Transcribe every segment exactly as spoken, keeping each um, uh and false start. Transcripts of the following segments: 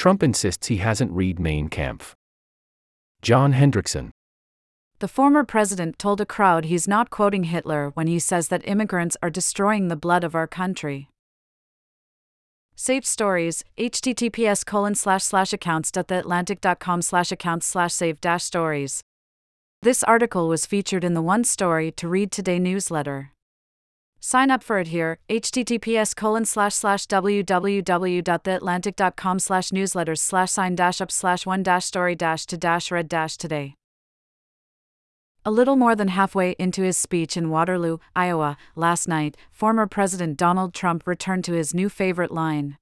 Trump insists he hasn't read Mein Kampf. John Hendrickson. The former president told a crowd he's not quoting Hitler when he says that immigrants are destroying the blood of our country. Save stories, https colon slash slash accounts dot theatlantic.com slash accounts slash save dash stories. This article was featured in the One Story to Read Today newsletter. Sign up for it here, https colon slash slash www.theatlantic.com slash newsletters slash sign dash up slash one dash story dash to dash read dash today. A little more than halfway into his speech in Waterloo, Iowa, last night, former President Donald Trump returned to his new favorite line.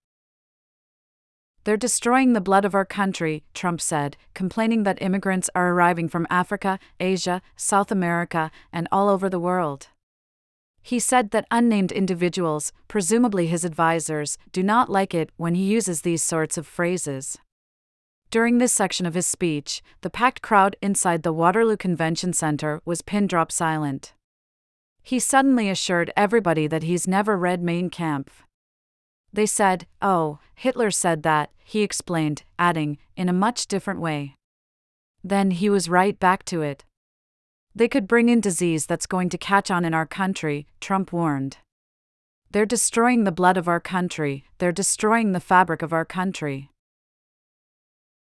"They're destroying the blood of our country," Trump said, complaining that immigrants are arriving from Africa, Asia, South America, and all over the world. He said that unnamed individuals, presumably his advisors, do not like it when he uses these sorts of phrases. During this section of his speech, the packed crowd inside the Waterloo Convention Center was pin-drop silent. He suddenly assured everybody that he's never read Mein Kampf. They said, "Oh, Hitler said that," he explained, adding, "in a much different way." Then he was right back to it. "They could bring in disease that's going to catch on in our country," Trump warned. "They're destroying the blood of our country, they're destroying the fabric of our country."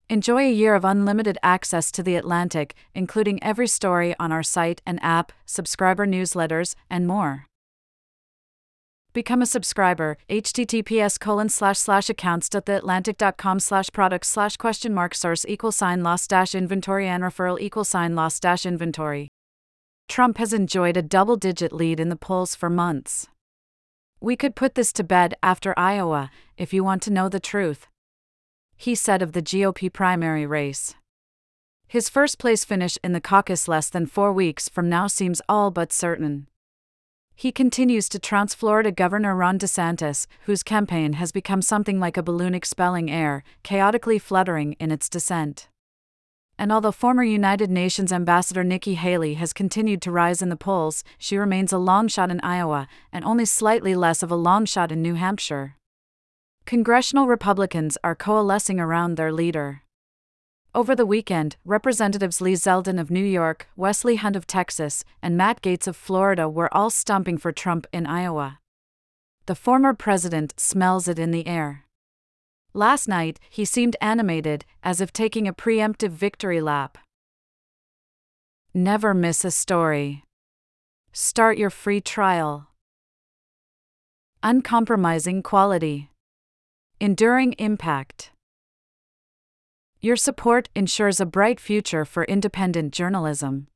Enjoy a year of unlimited access to The Atlantic, including every story on our site and app, subscriber newsletters, and more. Become a subscriber, https colon slash slash accounts dot theatlantic.com slash products slash question mark source equal sign loss dash inventory and referral equal sign loss dash inventory. Trump has enjoyed a double-digit lead in the polls for months. "We could put this to bed after Iowa, if you want to know the truth," he said of the G O P primary race. His first-place finish in the caucus less than four weeks from now seems all but certain. He continues to trounce Florida Governor Ron DeSantis, whose campaign has become something like a balloon expelling air, chaotically fluttering in its descent. And although former United Nations Ambassador Nikki Haley has continued to rise in the polls, she remains a long shot in Iowa, and only slightly less of a long shot in New Hampshire. Congressional Republicans are coalescing around their leader. Over the weekend, Representatives Lee Zeldin of New York, Wesley Hunt of Texas, and Matt Gaetz of Florida were all stumping for Trump in Iowa. The former president smells it in the air. Last night, he seemed animated, as if taking a preemptive victory lap. Never miss a story. Start your free trial. Uncompromising quality. Enduring impact. Your support ensures a bright future for independent journalism.